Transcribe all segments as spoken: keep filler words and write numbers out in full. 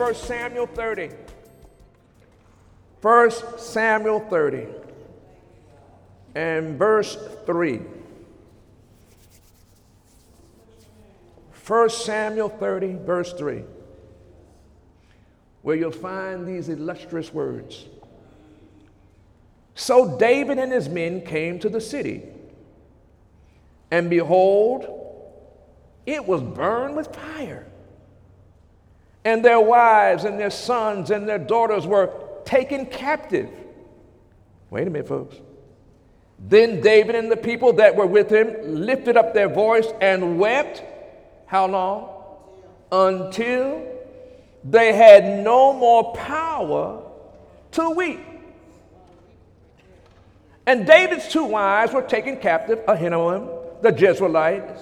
First Samuel thirty. First Samuel thirty. And verse three. First Samuel thirty, verse three. Where you'll find these illustrious words. So David and his men came to the city, and behold, it was burned with fire. And their wives and their sons and their daughters were taken captive. Wait a minute, folks. Then David and the people that were with him lifted up their voice and wept. How long? Until they had no more power to weep. And David's two wives were taken captive, Ahinoam, the Jezreelite,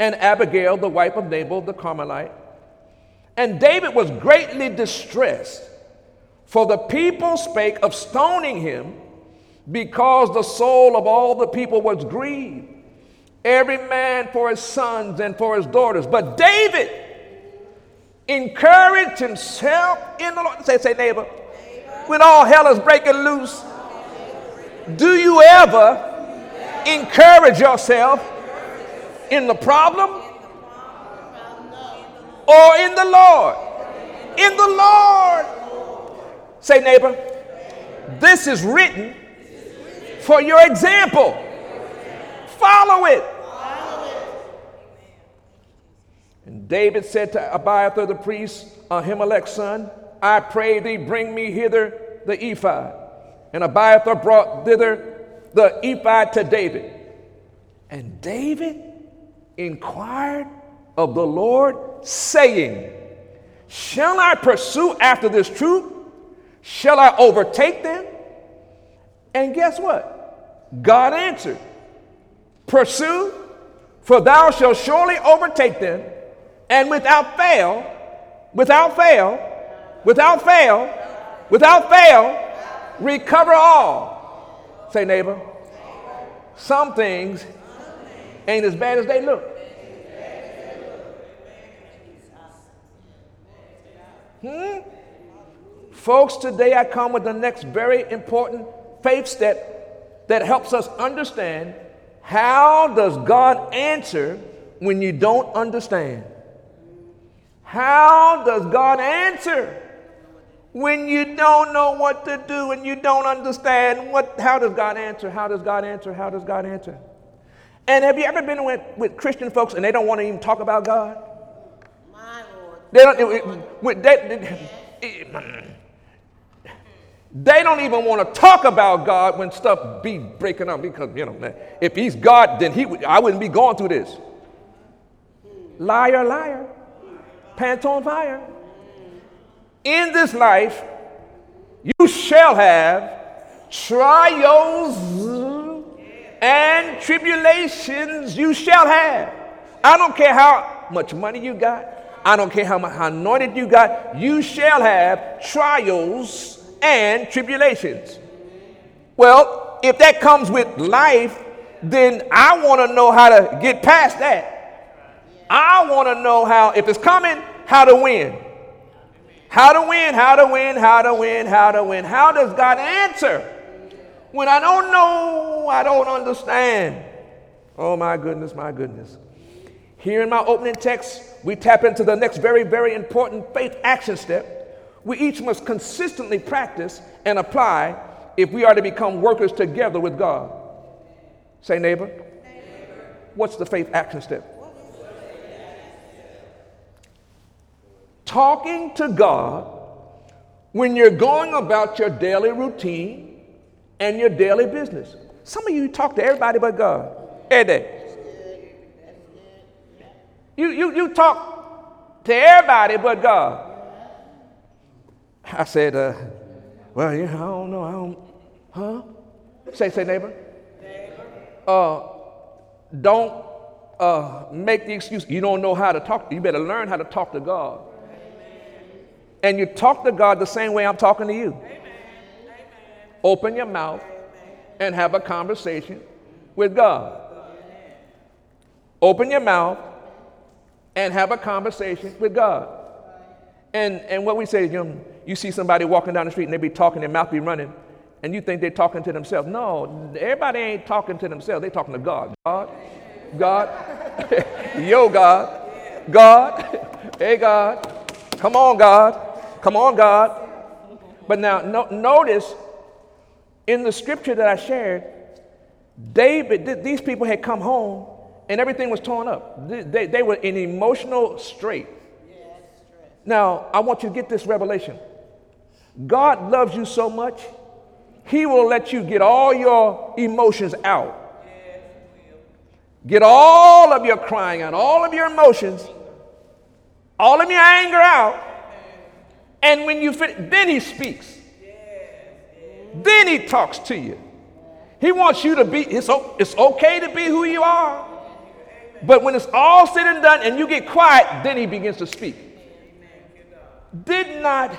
and Abigail, the wife of Nabal, the Carmelite. And David was greatly distressed, for the people spake of stoning him, because the soul of all the people was grieved, every man for his sons and for his daughters. But David encouraged himself in the Lord. Say, say, neighbor, when all hell is breaking loose, do you ever encourage yourself in the problem or in the Lord? In the Lord. Say, neighbor, this is written for your example. Follow it. Follow it. And David said to Abiathar the priest, Ahimelech's son, I pray thee, bring me hither the ephod. And Abiathar brought thither the ephod to David. And David inquired of the Lord, saying, shall I pursue after this troop? Shall I overtake them? And guess what? God answered, pursue, for thou shalt surely overtake them, and without fail, without fail, without fail, without fail, recover all. Say, neighbor, some things ain't as bad as they look. Hmm? Folks, today I come with the next very important faith step that helps us understand how does God answer when you don't understand? How does God answer when you don't know what to do and you don't understand? What? How does God answer? How does God answer? How does God answer? And have you ever been with, with Christian folks and they don't want to even talk about God? My Lord. They don't. It, it, they, it, it, They don't even want to talk about God when stuff be breaking up, because, you know, if he's God, then he would, I wouldn't be going through this. Liar, liar. Pants on fire. In this life, you shall have trials and tribulations. You shall have. I don't care how much money you got. I don't care how much anointed you got. You shall have trials and tribulations. Well, if that comes with life, then I want to know how to get past that. I want to know how, if it's coming, how to win. How to win, how to win, how to win, how to win. How does God answer when I don't know, I don't understand? Oh, my goodness, my goodness. Here in my opening text, we tap into the next very, very important faith action step we each must consistently practice and apply if we are to become workers together with God. Say, neighbor, neighbor. What's the faith action step? Talking to God when you're going about your daily routine and your daily business. Some of you talk to everybody but God every day. You, you, you talk to everybody but God. I said, uh, well, yeah, I don't know, I don't, huh? Say, say, neighbor. Uh, don't uh, make the excuse, you don't know how to talk. You better learn how to talk to God. Amen. And you talk to God the same way I'm talking to you. Amen. Open your mouth and have a conversation with God. Open your mouth and have a conversation with God. And and what we say, you know, you see somebody walking down the street and they be talking, their mouth be running, and you think they're talking to themselves. No, everybody ain't talking to themselves. They're talking to God. God, God, yo God, God, hey God, come on God, come on God. But now no, notice in the scripture that I shared, David, th- these people had come home and everything was torn up. They, they, they were in emotional strait. Now, I want you to get this revelation. God loves you so much, he will let you get all your emotions out. Get all of your crying out, all of your emotions, all of your anger out. And when you fit, then he speaks. Then he talks to you. He wants you to be, it's, it's okay to be who you are. But when it's all said and done and you get quiet, then he begins to speak. Did not,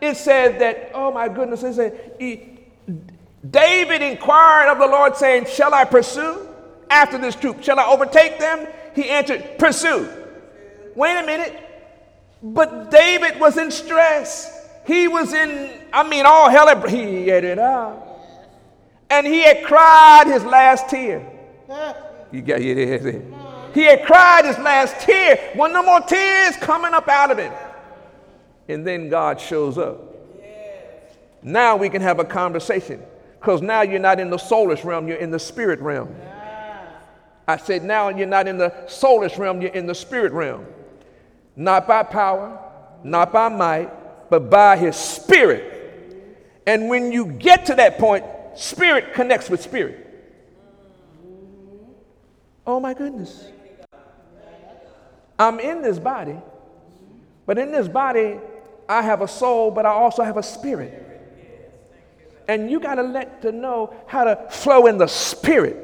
it says that, oh my goodness, it said, he, David inquired of the Lord saying, shall I pursue after this troop? Shall I overtake them? He answered, pursue. Wait a minute. But David was in stress. He was in, I mean, all hell, had, he had it out. And he had cried his last tear. You got it. He had cried his last tear. Well, no more tears coming up out of it. And then God shows up. Yes. Now we can have a conversation, because now you're not in the soulless realm, you're in the spirit realm. Yeah. I said now you're not in the soulless realm, you're in the spirit realm. Not by power, not by might, but by his spirit. And when you get to that point, spirit connects with spirit. Oh my goodness. I'm in this body, but in this body, I have a soul, but I also have a spirit. And you got to let to know how to flow in the spirit.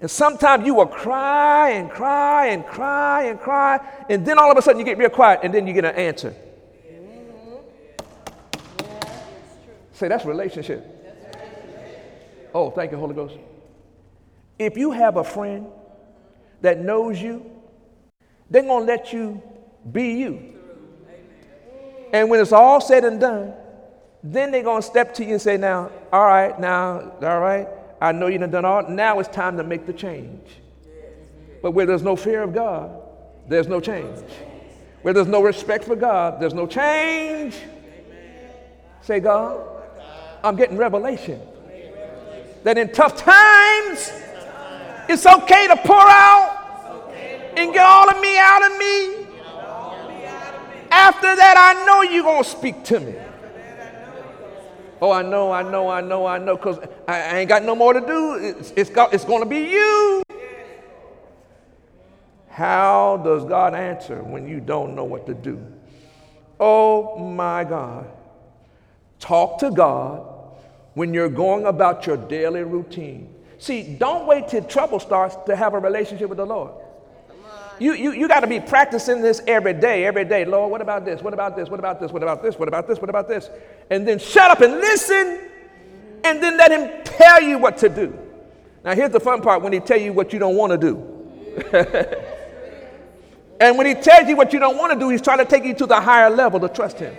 And sometimes you will cry and cry and cry and cry. And then all of a sudden you get real quiet and then you get an answer. Say, that's relationship. Oh, thank you, Holy Ghost. If you have a friend that knows you, they're going to let you be you. And when it's all said and done, then they're going to step to you and say, now, all right, now, all right, I know you done done all, now it's time to make the change. But where there's no fear of God, there's no change. Where there's no respect for God, there's no change. Say, God, I'm getting revelation that in tough times, it's okay to pour out and get all of me out of me. After that, I know you're going to speak to me. Oh, I know, I know, I know, I know, because I, I ain't got no more to do. It's, it's, got, it's going to be you. How does God answer when you don't know what to do? Oh, my God. Talk to God when you're going about your daily routine. See, don't wait till trouble starts to have a relationship with the Lord. You you you got to be practicing this every day, every day. Lord, what about this? What about this? What about this? What about this? What about this? What about this? And then shut up and listen, and then let him tell you what to do. Now here's the fun part: when he tell you what you don't want to do, and when he tells you what you don't want to do, he's trying to take you to the higher level to trust him.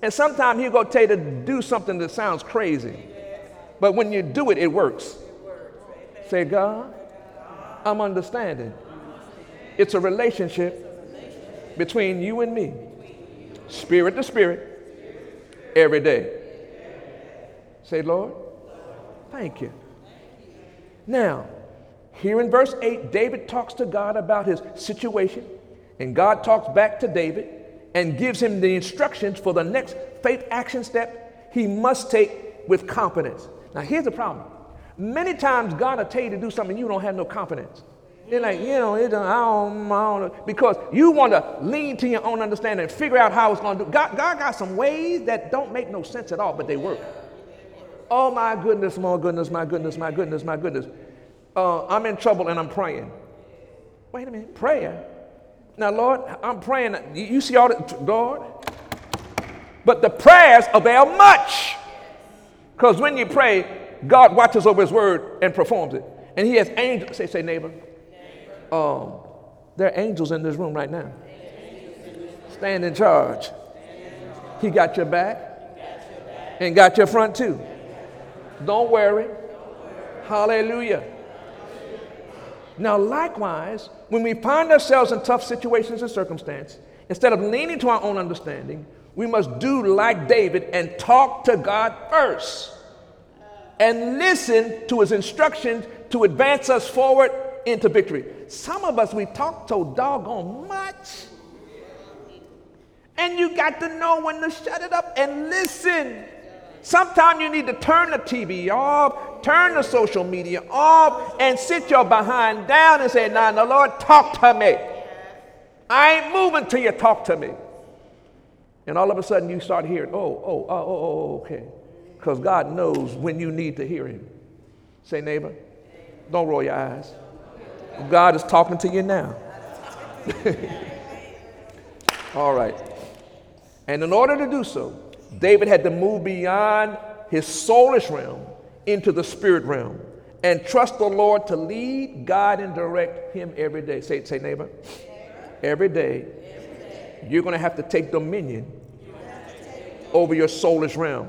And sometimes he'll go tell you to do something that sounds crazy, but when you do it, it works. Say, God, I'm understanding. It's a relationship between you and me, spirit to spirit, every day. Say, Lord, thank you. Now, here in verse eight, David talks to God about his situation, and God talks back to David and gives him the instructions for the next faith action step he must take with confidence. Now, here's the problem. Many times God will tell you to do something you don't have no confidence. They're like, you know, it, I don't, I don't, because you want to lean to your own understanding and figure out how it's going to do. God, God got some ways that don't make no sense at all, but they work. Oh, my goodness, my goodness, my goodness, my goodness, my goodness. Uh, I'm in trouble and I'm praying. Wait a minute, prayer? Now, Lord, I'm praying. You, you see all that, Lord? But the prayers avail much. Because when you pray, God watches over his word and performs it. And he has angels. Say, say, neighbor. Um, there are angels in this room right now. Stand in charge. He got your back and got your front too. Don't worry. Hallelujah. Now, likewise, when we find ourselves in tough situations and circumstances, instead of leaning to our own understanding, we must do like David and talk to God first and listen to his instructions to advance us forward into victory. Some of us, we talk so doggone much. And you got to know when to shut it up and listen. Sometimes you need to turn the T V off, turn the social media off, and sit your behind down and say, now, nah, the Lord, talk to me. I ain't moving till you talk to me. And all of a sudden you start hearing, oh, oh, oh, oh, oh, okay. Because God knows when you need to hear him. Say, neighbor, don't roll your eyes. God is talking to you now. All right. And in order to do so, David had to move beyond his soulish realm into the spirit realm and trust the Lord to lead, guide, and direct him every day. Say, say neighbor, every day, every day. You're going to have to take dominion over your soulish realm.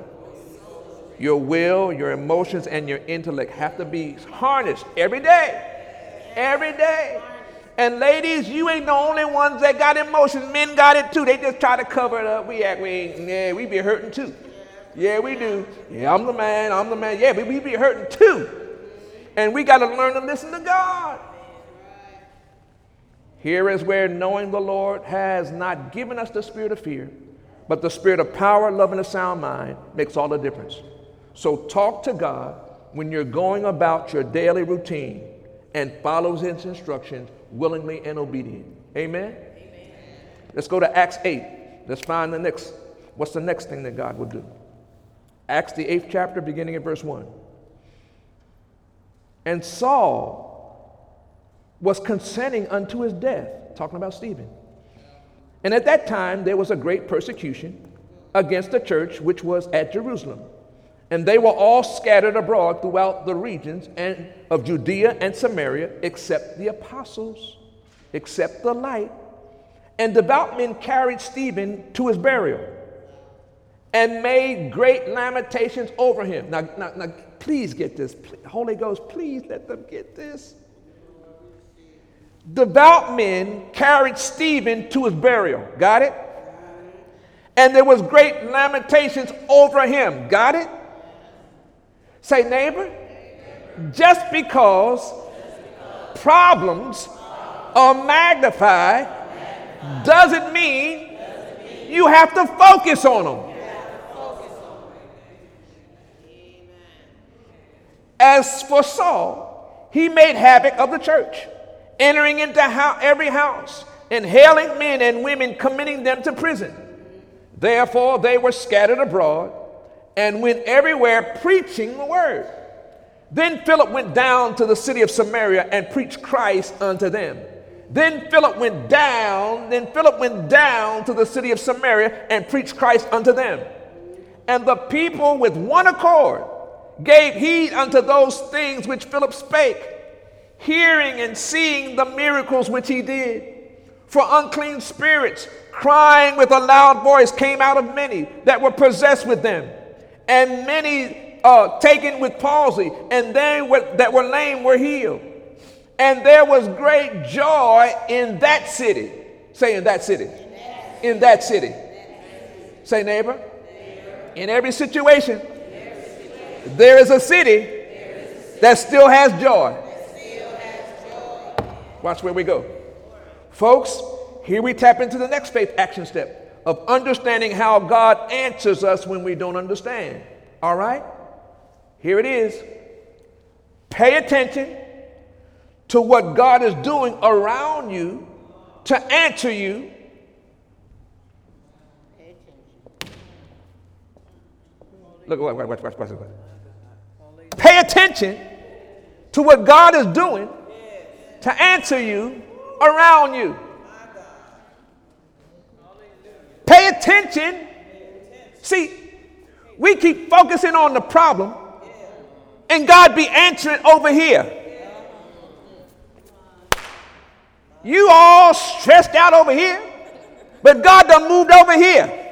Your will, your emotions, and your intellect have to be harnessed every day, every day. And ladies, you ain't the only ones that got emotions. Men got it too. They just try to cover it up. We act, we ain't, yeah, we be hurting too. Yeah, we do. Yeah, I'm the man, I'm the man. Yeah, but we be hurting too. And we got to learn to listen to God. Here is where knowing the Lord has not given us the spirit of fear, but the spirit of power, love, and a sound mind makes all the difference. So talk to God when you're going about your daily routine and follows his instructions willingly and obedient. Amen? Amen? Let's go to Acts eight. Let's find the next. What's the next thing that God will do? Acts the eighth chapter, beginning at verse one. And Saul was consenting unto his death, talking about Stephen. And at that time, there was a great persecution against the church, which was at Jerusalem. And they were all scattered abroad throughout the regions and of Judea and Samaria, except the apostles, except the light. And devout men carried Stephen to his burial and made great lamentations over him. Now, now, now please get this. Holy Ghost, please let them get this. Devout men carried Stephen to his burial. Got it? And there was great lamentations over him. Got it? Say, neighbor, just because problems are magnified doesn't mean you have to focus on them. As for Saul, he made havoc of the church, entering into every house and hailing men and women, committing them to prison. Therefore, they were scattered abroad and went everywhere preaching the word. Then Philip went down to the city of Samaria and preached Christ unto them. Then Philip went down, then Philip went down to the city of Samaria and preached Christ unto them. And the people with one accord gave heed unto those things which Philip spake, hearing and seeing the miracles which he did. For unclean spirits, crying with a loud voice, came out of many that were possessed with them. And many uh, taken with palsy, and they were, that were lame were healed. And there was great joy in that city. Say, in that city. In that city. In that city. Say, neighbor. neighbor. In every situation, in every situation. There, is there is a city that still has joy. Still has joy. Watch where we go. Folks, here we tap into the next faith action step of understanding how God answers us when we don't understand. All right? Here it is. Pay attention to what God is doing around you to answer you. Look, watch, watch, watch, watch, watch. Pay attention to what God is doing to answer you around you. Pay attention. See, we keep focusing on the problem and God be answering over here. You all stressed out over here. But God done moved over here.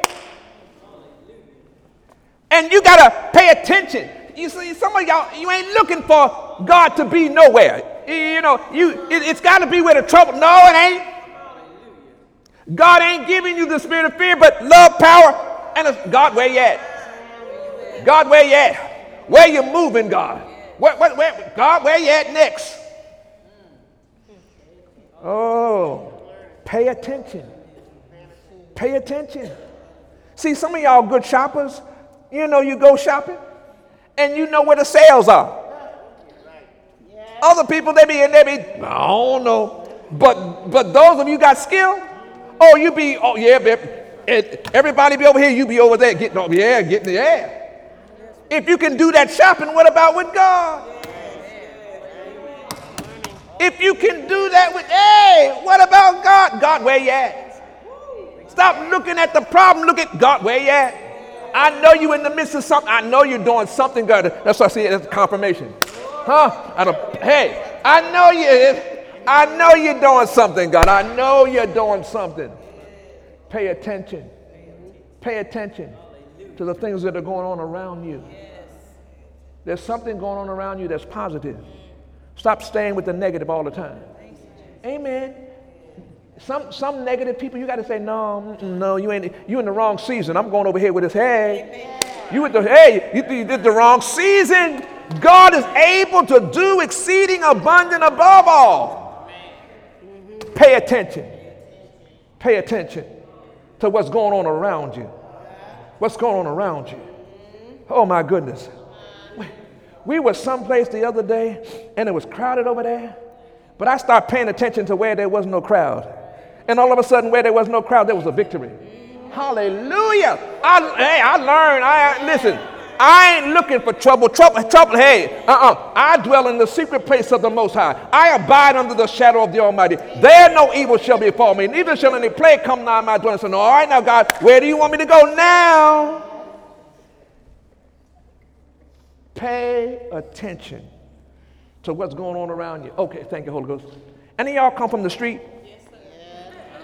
And you got to pay attention. You see, some of y'all, you ain't looking for God to be nowhere. You know, you it, it's got to be where the trouble. No, it ain't. God ain't giving you the spirit of fear, but love, power, and a, God, where you at? God, where you at? Where you moving, God? Where, where, where, God, where you at next? Oh, pay attention. Pay attention. See, some of y'all good shoppers, you know, you go shopping and you know where the sales are. Other people, they be, and they be, I don't know. But but those of you got skill, oh, you be, oh, yeah, it, everybody be over here, you be over there, getting over here, getting there. If you can do that shopping, what about with God? If you can do that with, hey, what about God? God, where you at? Stop looking at the problem. Look at God, where you at? I know you in the midst of something. I know you're doing something, God. That's what I see. That's confirmation. Huh? I don't, hey, I know you. I know you're doing something, God. I know you're doing something. Pay attention. Pay attention to the things that are going on around you. There's something going on around you that's positive. Stop staying with the negative all the time. Amen. Some some negative people, you got to say, no, no, you ain't. You in the wrong season. I'm going over here with this. Hey, you with the hey, you, you did the wrong season. God is able to do exceeding abundant above all. Pay attention. Pay attention to what's going on around you. What's going on around you? Oh my goodness. We were someplace the other day, and it was crowded over there, but I started paying attention to where there was no crowd. And all of a sudden, where there was no crowd, there was a victory. Hallelujah. I, hey, I learned. I, listen, I ain't looking for trouble. Trouble, trouble, hey, uh-uh. I dwell in the secret place of the Most High. I abide under the shadow of the Almighty. There no evil shall befall me, neither shall any plague come nigh my dwelling. So, no, all right, now, God, where do you want me to go now? Pay attention to what's going on around you. Okay, thank you, Holy Ghost. Any of y'all come from the street? Yes, sir.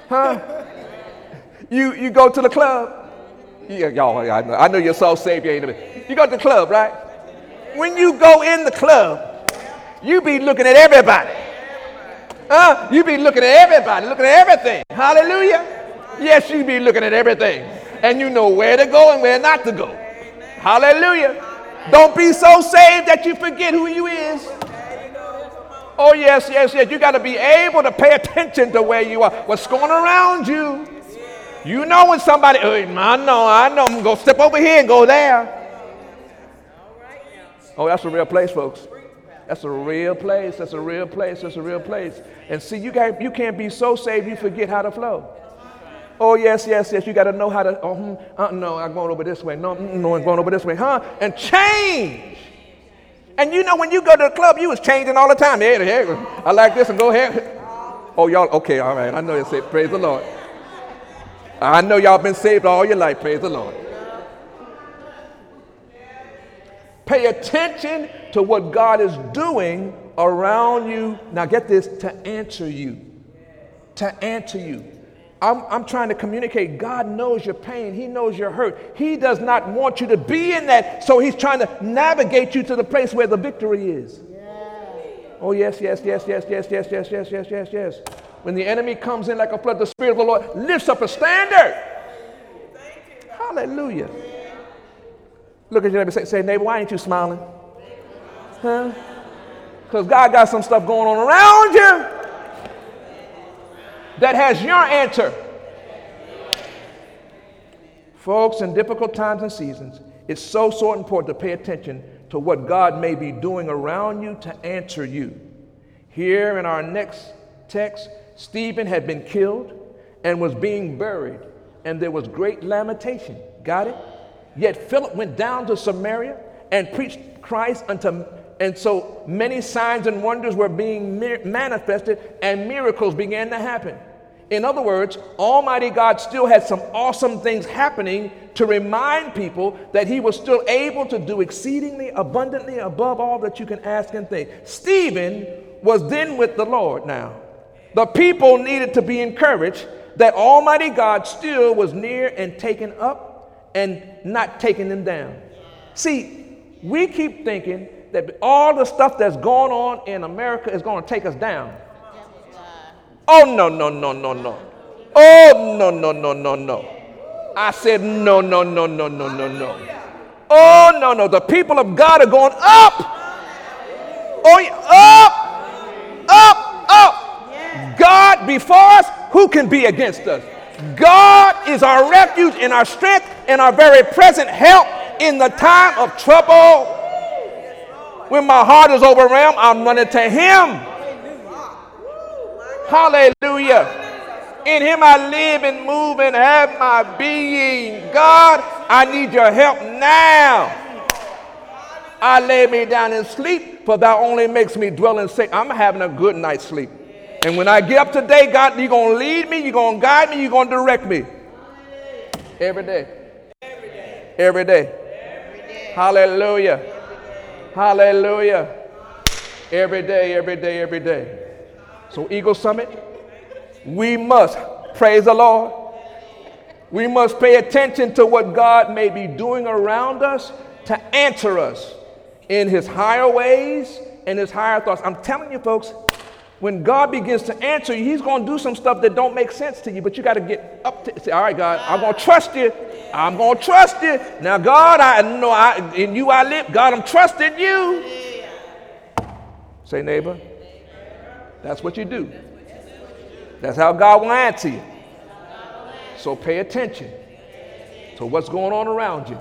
Huh? You you go to the club? Yeah, y'all, I know, I know you're so saved. You, ain't you go to the club, right? When you go in the club, you be looking at everybody. Huh? You be looking at everybody, looking at everything. Hallelujah. Yes, you be looking at everything. And you know where to go and where not to go. Hallelujah. Don't be so saved that you forget who you is. Oh, yes, yes, yes. You got to be able to pay attention to where you are, what's going around you. You know when somebody, oh, I know, I know, I'm going to step over here and go there. Oh, that's a real place, folks. That's a real place. That's a real place. That's a real place. And see, you got, you can't be so saved you forget how to flow. Oh, yes, yes, yes. You got to know how to, oh, uh, no, I'm going over this way. No, no, I'm going over this way. Huh? And change. And you know, when you go to the club, you was changing all the time. Hey, hey, I like this and go here. Oh, y'all, okay, all right. I know you said, praise the Lord. I know y'all been saved all your life. Praise the Lord. Pay attention to what God is doing around you. Now get this, to answer you. To answer you. I'm, I'm trying to communicate. God knows your pain. He knows your hurt. He does not want you to be in that. So he's trying to navigate you to the place where the victory is. Yeah. Oh, yes, yes, yes, yes, yes, yes, yes, yes, yes, yes, yes. When the enemy comes in like a flood, the Spirit of the Lord lifts up a standard. Hallelujah. Look at your neighbor. Say, say neighbor, why ain't you smiling? Huh? Because God got some stuff going on around you that has your answer. Folks, in difficult times and seasons, it's so, so important to pay attention to what God may be doing around you to answer you. Here in our next text, Stephen had been killed and was being buried, and there was great lamentation. Got it? Yet Philip went down to Samaria and preached Christ unto. And so many signs and wonders were being manifested, and miracles began to happen. In other words, Almighty God still had some awesome things happening to remind people that he was still able to do exceedingly abundantly above all that you can ask and think. Stephen was then with the Lord now. The people needed to be encouraged that Almighty God still was near and taken up and not taking them down. See, we keep thinking that all the stuff that's going on in America is going to take us down. Oh, no, no, no, no, no. Oh, no, no, no, no, no. I said, no, no, no, no, no, no, no. Oh, no, no. The people of God are going up. Oh, up, up, up. God before us, who can be against us? God is our refuge and our strength and our very present help in the time of trouble. When my heart is overwhelmed, I'm running to Him. Hallelujah. In Him I live and move and have my being. God, I need your help now. I lay me down and sleep, for thou only makes me dwell in safety. I'm having a good night's sleep. And when I get up today, God, you're going to lead me, you're going to guide me, you're going to direct me. Every day. Every day. Every day. Hallelujah. Hallelujah. Every day, every day, every day. So Eagle Summit, we must, praise the Lord, we must pay attention to what God may be doing around us to answer us in His higher ways and His higher thoughts. I'm telling you, folks, when God begins to answer you, He's going to do some stuff that don't make sense to you, but you got to get up to say, all right, God, I'm going to trust you. I'm going to trust you. Now, God, I know I, in you I live. God, I'm trusting you. Say, neighbor, that's what you do. That's how God will answer you. So pay attention to what's going on around you,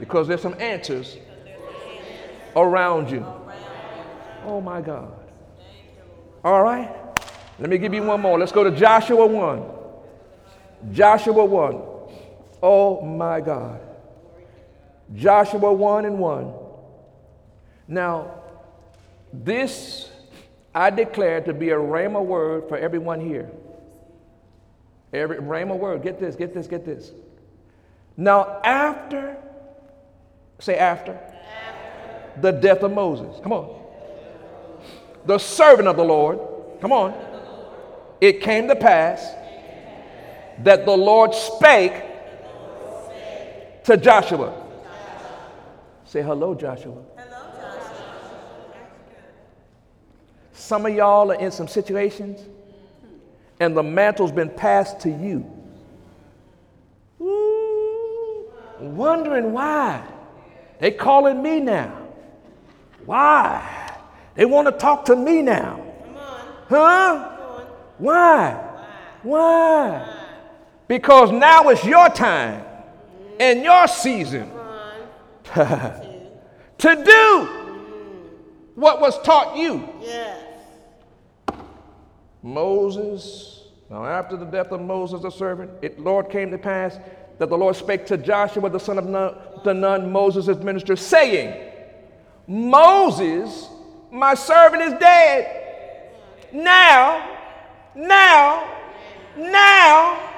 because there's some answers around you. Oh, my God. All right. Let me give you one more. Let's go to Joshua one. Joshua one. Oh, my God. Joshua one and one. Now, this I declare to be a rhema word for everyone here. Every rhema word. Get this, get this, get this. Now, after, say after, after. the death of Moses. Come on. The servant of the Lord. Come on. It came to pass that the Lord spake to Joshua. Say hello, Joshua. Some of y'all are in some situations and the mantle's been passed to you. Ooh, wondering why. They calling me now. Why? They want to talk to me now. Huh? Why? Why? Because now it's your time and your season to do what was taught you. Yeah. Moses, now after the death of Moses the servant, it Lord came to pass that the Lord spake to Joshua the son of Nun, the Nun, Moses' minister, saying, Moses, my servant is dead. Now, now, now,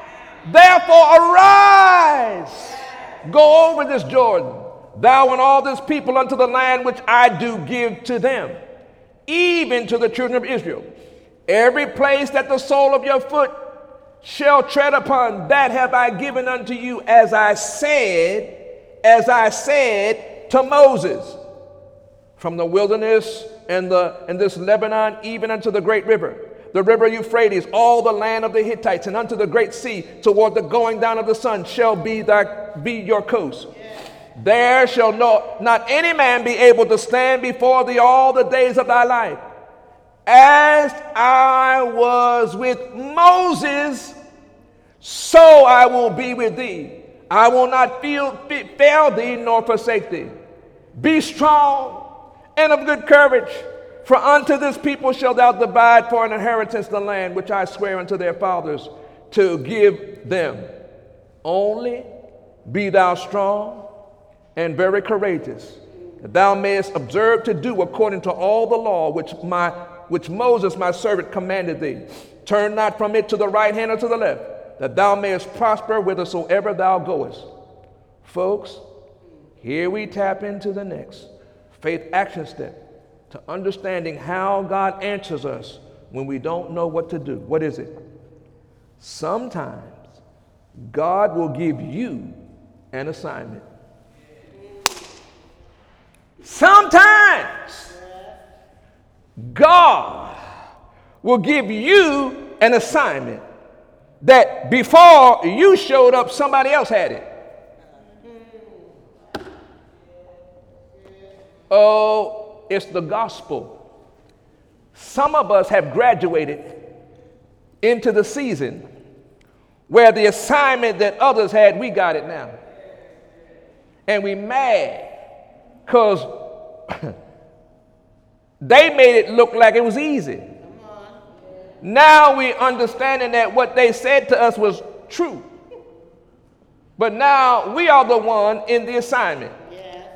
therefore arise, go over this Jordan, thou and all this people unto the land which I do give to them, even to the children of Israel. Every place that the sole of your foot shall tread upon, that have I given unto you, as I said, as I said to Moses, from the wilderness and the and this Lebanon, even unto the great river, the river Euphrates, all the land of the Hittites, and unto the great sea, toward the going down of the sun, shall be thy be your coast. There shall no, not any man be able to stand before thee all the days of thy life. As I was with Moses, so I will be with thee. I will not fail, fail thee nor forsake thee. Be strong and of good courage, for unto this people shalt thou divide for an inheritance the land which I swear unto their fathers to give them. Only be thou strong and very courageous, that thou mayest observe to do according to all the law which my which Moses, my servant, commanded thee. Turn not from it to the right hand or to the left, that thou mayest prosper whithersoever thou goest. Folks, here we tap into the next faith action step to understanding how God answers us when we don't know what to do. What is it? Sometimes God will give you an assignment. Sometimes God will give you an assignment that before you showed up, somebody else had it. Oh, it's the gospel. Some of us have graduated into the season where the assignment that others had, we got it now. And we mad because they made it look like it was easy. Now we understanding that what they said to us was true. But now we are the one in the assignment. Yeah.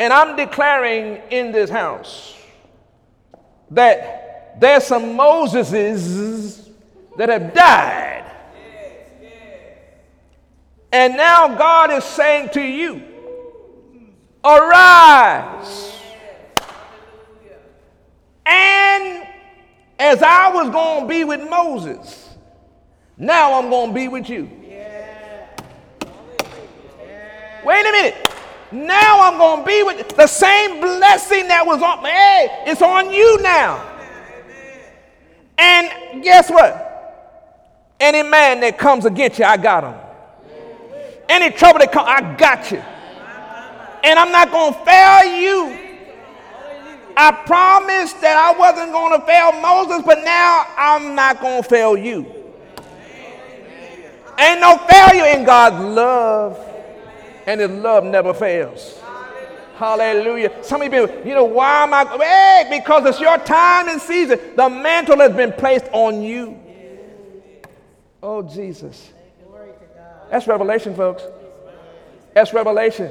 And I'm declaring in this house that there's some Moseses that have died. Yes, yes. And now God is saying to you, arise. Yes. And as I was going to be with Moses, now I'm going to be with you. Yeah. Yeah. Wait a minute. Now I'm going to be with the same blessing that was on me. Hey, it's on you now. Amen. And guess what? Any man that comes against you, I got him. Any trouble that comes, I got you. And I'm not going to fail you. I promised that I wasn't going to fail Moses, but now I'm not going to fail you. Amen. Ain't no failure in God's love, and His love never fails. Hallelujah. Hallelujah. Some of you, you know, why am I? Hey, because it's your time and season. The mantle has been placed on you. Oh, Jesus. That's revelation, folks. That's revelation.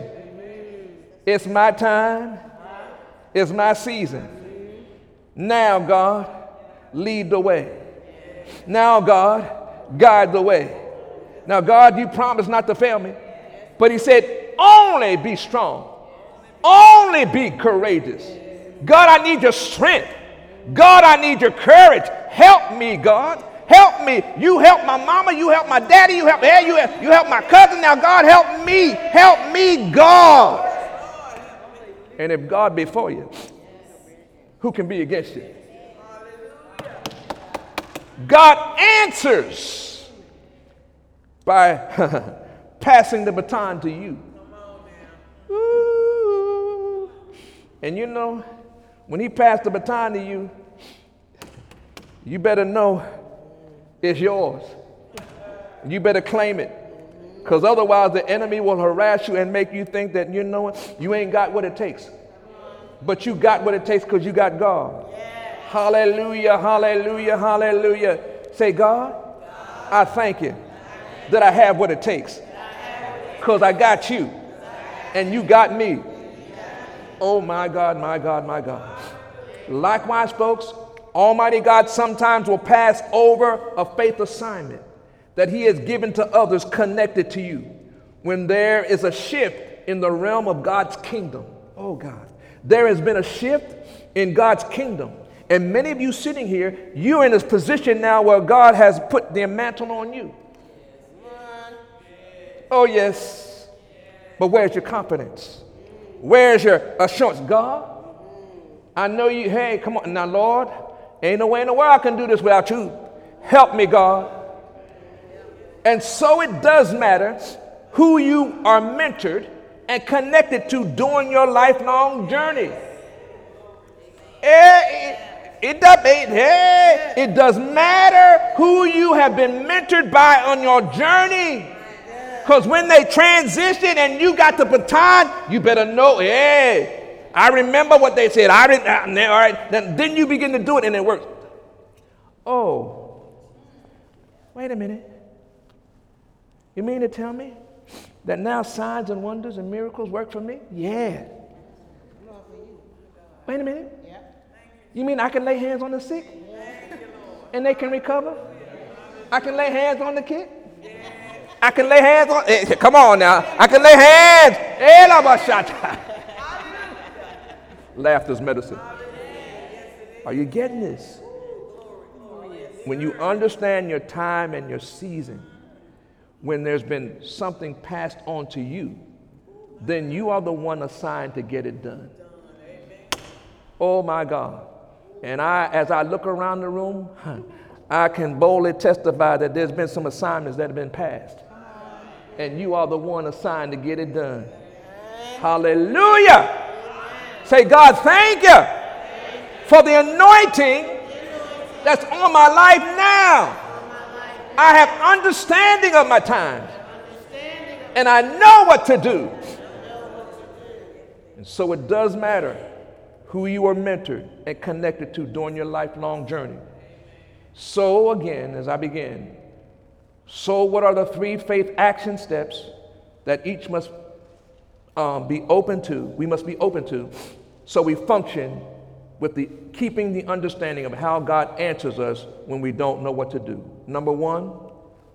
It's my time. It's my season. Now, God, lead the way. Now, God, guide the way. Now, God, you promised not to fail me. But He said, only be strong. Only be courageous. God, I need your strength. God, I need your courage. Help me, God. Help me. You help my mama. You help my daddy. You help, hey, you help, you help my cousin. Now, God, help me. Help me, God. And if God be for you, who can be against you? God answers by passing the baton to you. Ooh. And you know, when He passed the baton to you, you better know it's yours. You better claim it. Because otherwise the enemy will harass you and make you think that, you know what, you ain't got what it takes. But you got what it takes because you got God. Yeah. Hallelujah, hallelujah, hallelujah. Say, God, God, I thank you that I have what it takes. Because I got you and you got me. Oh, my God, my God, my God. Likewise, folks, Almighty God sometimes will pass over a faith assignment that He has given to others connected to you. When there is a shift in the realm of God's kingdom, oh God, there has been a shift in God's kingdom. And many of you sitting here, you're in this position now where God has put their mantle on you. Oh yes, but where's your confidence? Where's your assurance? God, I know you, hey, come on, now Lord, ain't no way in the world I can do this without you. Help me, God. And so it does matter who you are mentored and connected to during your lifelong journey. It, it, it, it, it does matter who you have been mentored by on your journey. Because when they transition and you got the baton, you better know, hey, I remember what they said. I didn't, I, all right, then, then you begin to do it and it works. Oh, wait a minute. You mean to tell me that now signs and wonders and miracles work for me? Yeah. Wait a minute. You mean I can lay hands on the sick and they can recover? I can lay hands on the kid? I can lay hands on, eh, come on now. I can lay hands. Laughter's medicine. Are you getting this? When you understand your time and your season, when there's been something passed on to you, then you are the one assigned to get it done. Oh my God. And I, as I look around the room, I can boldly testify that there's been some assignments that have been passed. And you are the one assigned to get it done. Hallelujah. Say, God, thank you for the anointing that's on my life now. I have understanding of my time. And I know what to do. And so it does matter who you are mentored and connected to during your lifelong journey. So again, as I begin, so what are the three faith action steps that each must um, be open to? We must be open to so we function with the keeping the understanding of how God answers us when we don't know what to do. Number one,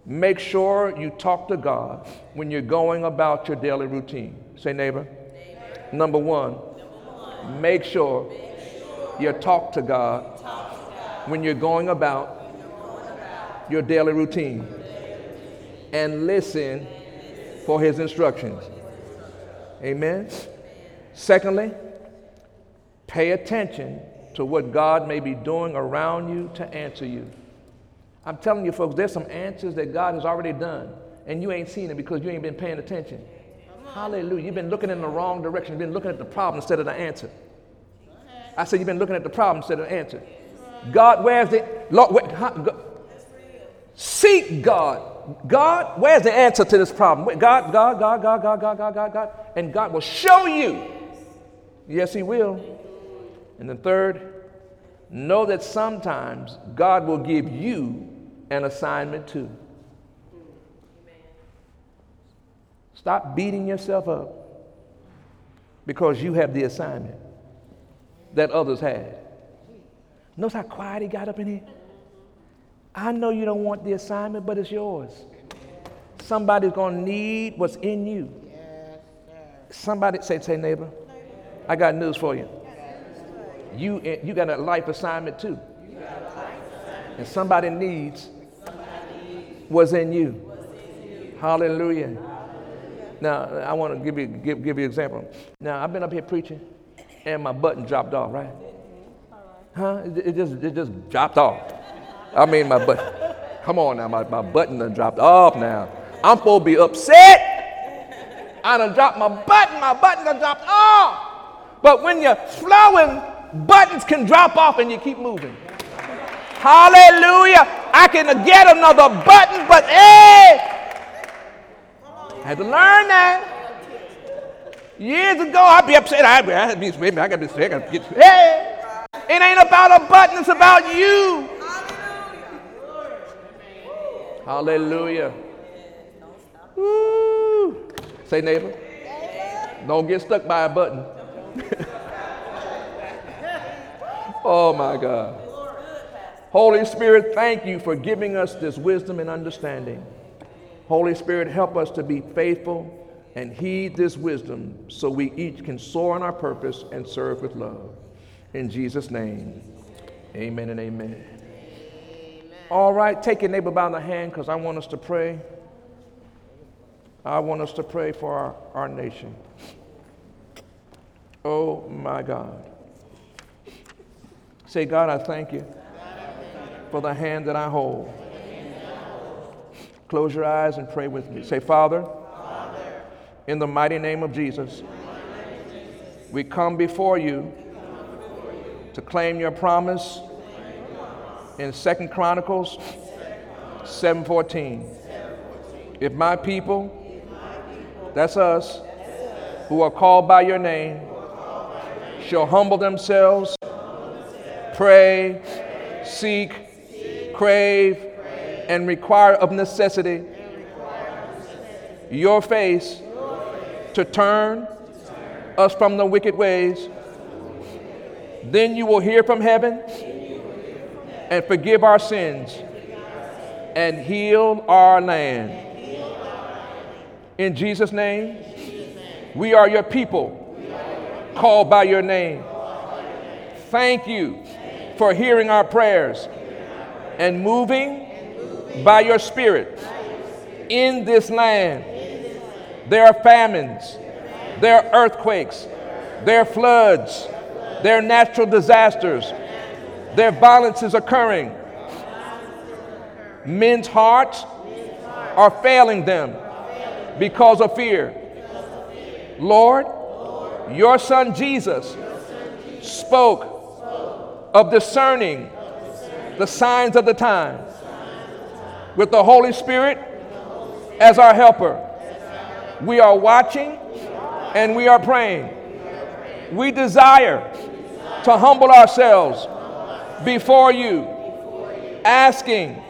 make sure you talk to God when you're going about your daily routine. Say, neighbor. neighbor. Number one, Number one. Make, sure make sure you talk to God, talk to God when you're going about, when you're going about your daily routine, your daily routine. And, listen and listen for His instructions. For his instructions. Amen. Amen. Secondly, pay attention to what God may be doing around you to answer you. I'm telling you, folks, there's some answers that God has already done, and you ain't seen it because you ain't been paying attention. Hallelujah. You've been looking in the wrong direction. You've been looking at the problem instead of the answer. I said you've been looking at the problem instead of the answer. God, where's the... Lord, where, how, go, seek God. God, where's the answer to this problem? God, God, God, God, God, God, God, God, God. And God will show you. Yes, He will. And then third, know that sometimes God will give you an assignment too. Stop beating yourself up because you have the assignment that others had. Notice how quiet he got up in here? I know you don't want the assignment, but it's yours. Somebody's going to need what's in you. Somebody, say, say neighbor, I got news for you. You, you got a life assignment too. You got a life assignment. And somebody needs, somebody needs what's in you. What's in you. Hallelujah. Hallelujah. Now, I want to give you give, give you an example. Now, I've been up here preaching, and my button dropped off, right? Huh? It, it, just, it just dropped off. I mean, my button. Come on now, my, my button done dropped off now. I'm supposed to be upset. I done dropped my button. My button done dropped off. But when you're flowing, buttons can drop off and you keep moving. Hallelujah. I can get another button, but hey, I had to learn that. Years ago, I'd be upset. I'd be, I'd be I got to be sick. Hey, it ain't about a button. It's about you. Hallelujah. Woo. Say, neighbor, don't get stuck by a button. Oh my God. Holy Spirit, thank you for giving us this wisdom and understanding. Holy Spirit, help us to be faithful and heed this wisdom so we each can soar in our purpose and serve with love. In Jesus' name, amen and amen. Amen. All right, take your neighbor by the hand because I want us to pray. I want us to pray for our, our nation. Oh my God. Say, God, I thank you for the hand that I hold. Close your eyes and pray with me. Say, Father, in the mighty name of Jesus, we come before you to claim your promise in Second Chronicles seven fourteen. If my people, that's us, who are called by your name, shall humble themselves, pray, pray seek, seek crave, crave, and require of necessity, require of necessity your, face your face to turn, to turn us from the wicked ways. The wicked ways. Then you will hear from heaven, hear from heaven and forgive our sins and, our sins, and heal our land. And heal our land. In Jesus' name, In Jesus' name we are your people, we are your people called by your name. Called by your name. Thank you for hearing our prayers and moving by your Spirit in this land. There are famines, there are earthquakes, there are floods, there are natural disasters, there are violences occurring. Men's hearts are failing them because of fear. Lord, your son Jesus spoke of discerning the signs of the time with the Holy Spirit as our helper. We are watching and we are praying. We desire to humble ourselves before you, asking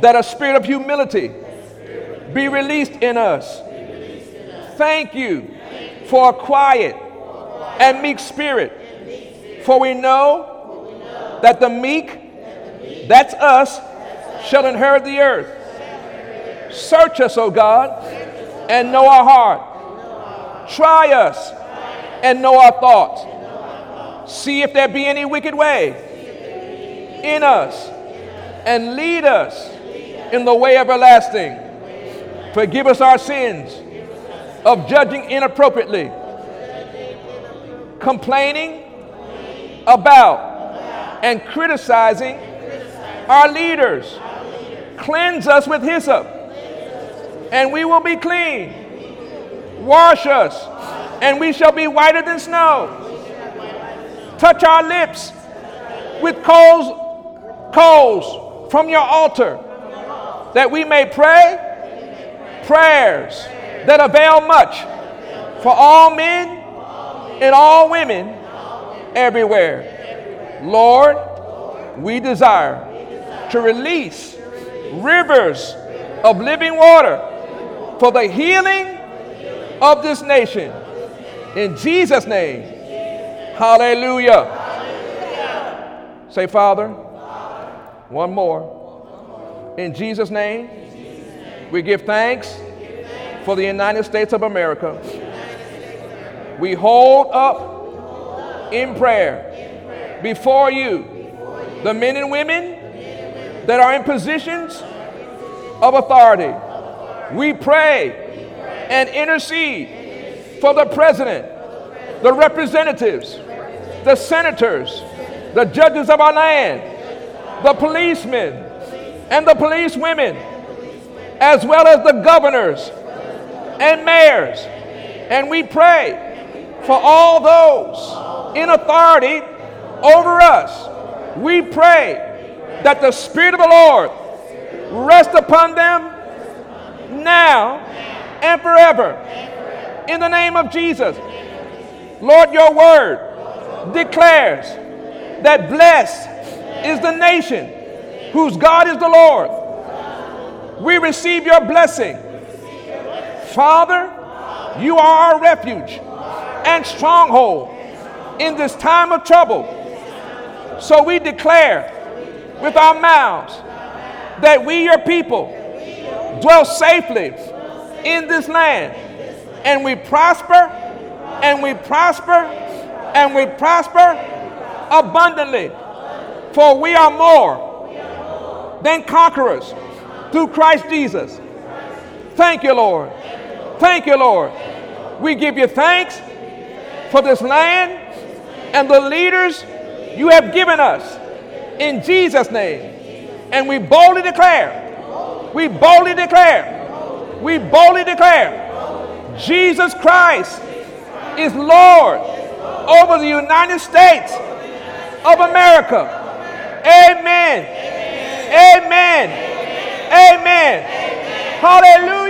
that a spirit of humility be released in us. Thank you for a quiet and meek spirit, for we know that the meek, that's us, shall inherit the earth. Search us, O God, and know our heart. Try us and know our thoughts. See if there be any wicked way in us, and lead us in the way everlasting. Forgive us our sins of judging inappropriately, complaining about and criticizing our leaders. Cleanse us with hyssop, and we will be clean. Wash us, and we shall be whiter than snow. Touch our lips with coals, coals from your altar, that we may pray prayers that avail much for all men and all women everywhere. Lord, we desire to release rivers of living water for the healing of this nation. In Jesus' name, hallelujah. Say, Father, one more. In Jesus' name, we give thanks for the United States of America. We hold up in prayer before you the men and women that are in positions of authority. We pray and intercede for the president, the representatives, the senators, the judges of our land, the policemen and the policewomen, as well as the governors and mayors. And we pray for all those in authority over us. We pray that the Spirit of the Lord rest upon them now and forever. In the name of Jesus. Lord, your word declares that blessed is the nation whose God is the Lord. We receive your blessing. Father, you are our refuge and stronghold in this time of trouble. So we declare with our mouths that we, your people, dwell safely in this land, and we prosper, and we prosper, and we prosper abundantly, for we are more than conquerors through Christ Jesus. Thank you, Lord. Thank you, Lord. We give you thanks for this land and the leaders you have given us. In Jesus' name. And we boldly declare, we boldly declare, we boldly declare, Jesus Christ is Lord over the United States of America. Amen. Amen. Amen. Amen. Hallelujah.